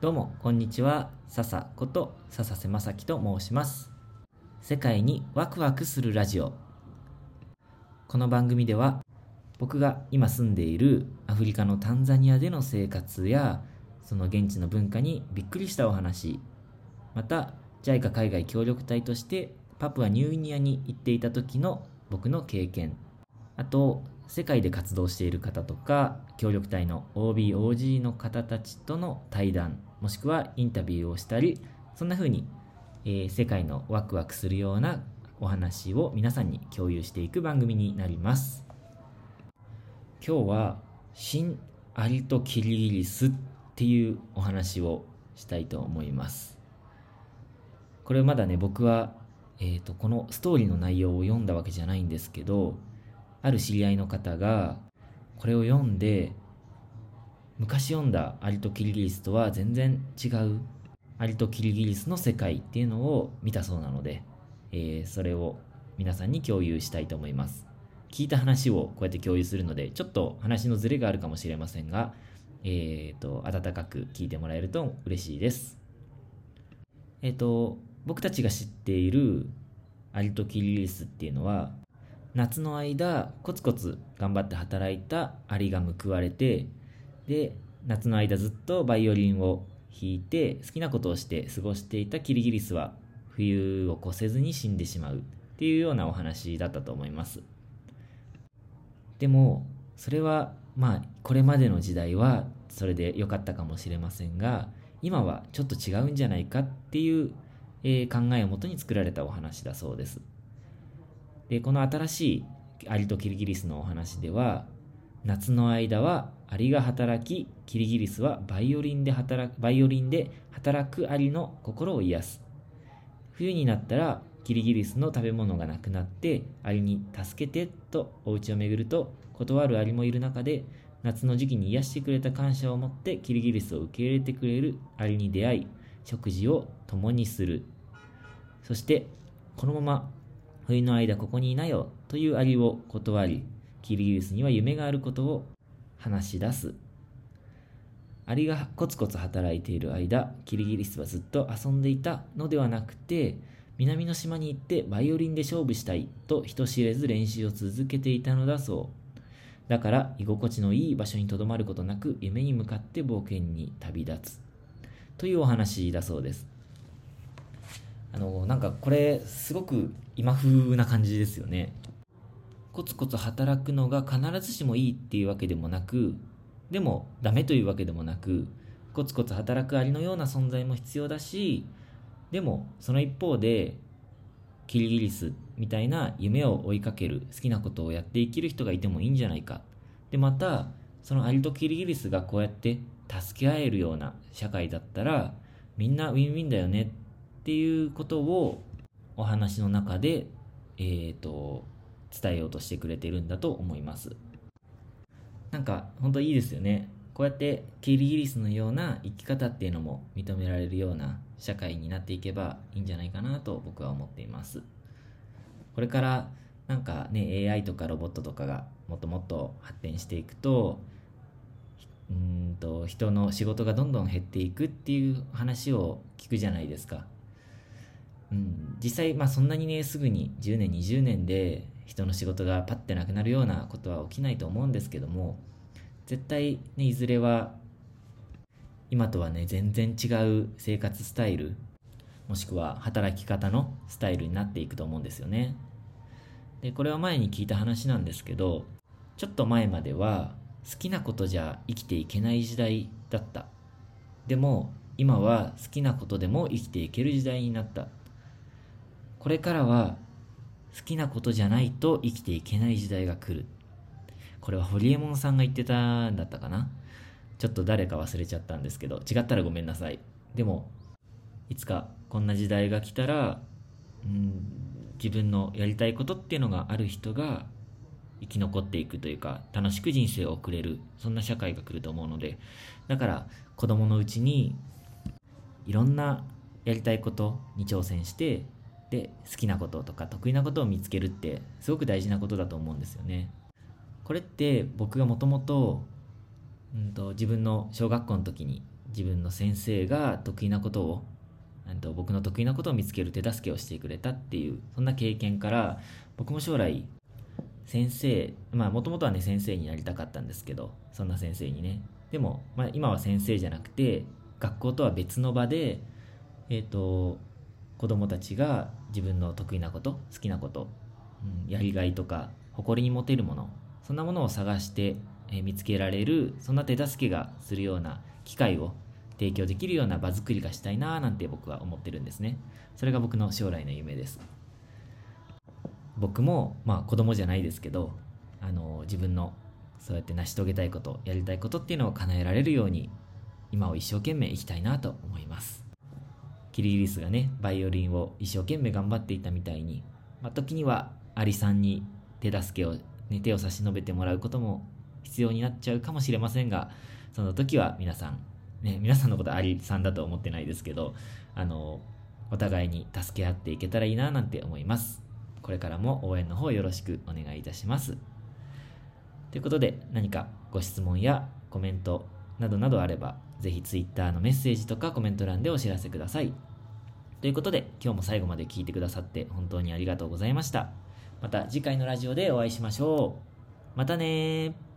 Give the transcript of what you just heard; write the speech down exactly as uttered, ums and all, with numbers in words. どうもこんにちは、笹こと笹瀬正樹と申します。世界にワクワクするラジオ。この番組では僕が今住んでいるアフリカのタンザニアでの生活やその現地の文化にびっくりしたお話、また ジャイカ 海外協力隊としてパプアニューギニアに行っていた時の僕の経験、あと世界で活動している方とか協力隊の オービーオージー の方たちとの対談、もしくはインタビューをしたり、そんな風に、えー、世界のワクワクするようなお話を皆さんに共有していく番組になります。今日は新アリとキリギリスっていうお話をしたいと思います。これまだね、僕は、えーと、このストーリーの内容を読んだわけじゃないんですけど、ある知り合いの方がこれを読んで、昔読んだアリとキリギリスとは全然違うアリとキリギリスの世界っていうのを見たそうなので、えー、それを皆さんに共有したいと思います。聞いた話をこうやって共有するので、ちょっと話のズレがあるかもしれませんが、えーと、温かく聞いてもらえると嬉しいです。えーと、僕たちが知っているアリとキリギリスっていうのは、夏の間コツコツ頑張って働いたアリが報われて、で夏の間ずっとバイオリンを弾いて好きなことをして過ごしていたキリギリスは冬を越せずに死んでしまうっていうようなお話だったと思います。でもそれはまあこれまでの時代はそれで良かったかもしれませんが、今はちょっと違うんじゃないかっていう、えー、考えをもとに作られたお話だそうです。でこの新しいアリとキリギリスのお話では、夏の間はアリが働き、キリギリスはバイオリンで働く、バイオリンで働くアリの心を癒す。冬になったらキリギリスの食べ物がなくなってアリに助けてとお家を巡ると断るアリもいる中で、夏の時期に癒してくれた感謝を持ってキリギリスを受け入れてくれるアリに出会い、食事を共にする。そしてこのまま冬の間ここにいなよというアリを断り、キリギリスには夢があることを話し出す。アリがコツコツ働いている間、キリギリスはずっと遊んでいたのではなくて、南の島に行ってバイオリンで勝負したいと人知れず練習を続けていたのだそう。だから居心地のいい場所にとどまることなく、夢に向かって冒険に旅立つというお話だそうです。あのなんかこれすごく今風な感じですよね。コツコツ働くのが必ずしもいいっていうわけでもなく、でもダメというわけでもなく、コツコツ働くアリのような存在も必要だし、でもその一方でキリギリスみたいな夢を追いかける、好きなことをやって生きる人がいてもいいんじゃないか。でまたそのアリとキリギリスがこうやって助け合えるような社会だったら、みんなウィンウィンだよねっていうことをお話の中で、えーと、伝えようとしてくれてるんだと思います。なんか本当いいですよね。こうやってキリギリスのような生き方っていうのも認められるような社会になっていけばいいんじゃないかなと僕は思っています。これからなんかね、 エーアイ とかロボットとかがもっともっと発展していくと、うーんと人の仕事がどんどん減っていくっていう話を聞くじゃないですか。うん、実際、まあ、そんなにねすぐにじゅうねんにじゅうねんで人の仕事がパッてなくなるようなことは起きないと思うんですけども、絶対、ね、いずれは今とはね全然違う生活スタイル、もしくは働き方のスタイルになっていくと思うんですよね。でこれは前に聞いた話なんですけど、ちょっと前までは好きなことじゃ生きていけない時代だった。でも今は好きなことでも生きていける時代になった。これからは好きなことじゃないと生きていけない時代が来る。これはホリエモンさんが言ってたんだったかな。ちょっと誰か忘れちゃったんですけど、違ったらごめんなさい。でもいつかこんな時代が来たら、うん、自分のやりたいことっていうのがある人が生き残っていくというか、楽しく人生を送れる、そんな社会が来ると思うので、だから子供のうちにいろんなやりたいことに挑戦して、で好きなこととか得意なことを見つけるってすごく大事なことだと思うんですよね。これって僕がもともと自分の小学校の時に自分の先生が得意なことを、僕の得意なことを見つける手助けをしてくれたっていう、そんな経験から、僕も将来先生、まあもともとはね先生になりたかったんですけど、そんな先生にね、でも、まあ、今は先生じゃなくて学校とは別の場で、えーと、子どもたちが自分の得意なこと、好きなこと、うん、やりがいとか誇りに持てるもの、そんなものを探して、えー、見つけられる、そんな手助けがするような機会を提供できるような場作りがしたいななんて僕は思ってるんですね。それが僕の将来の夢です。僕もまあ子供じゃないですけど、あの自分のそうやって成し遂げたいこと、やりたいことっていうのを叶えられるように、今を一生懸命生きたいなと思います。キリギリスがねバイオリンを一生懸命頑張っていたみたいに、まあ、時にはアリさんに手助けを、ね、手を差し伸べてもらうことも必要になっちゃうかもしれませんが、その時は皆さんね、皆さんのことはアリさんだと思ってないですけど、あのお互いに助け合っていけたらいいななんて思います。これからも応援の方よろしくお願いいたします。ということで、何かご質問やコメントなどなどあれば、ぜひ Twitter のメッセージとかコメント欄でお知らせください。ということで、今日も最後まで聞いてくださって本当にありがとうございました。また次回のラジオでお会いしましょう。またねー。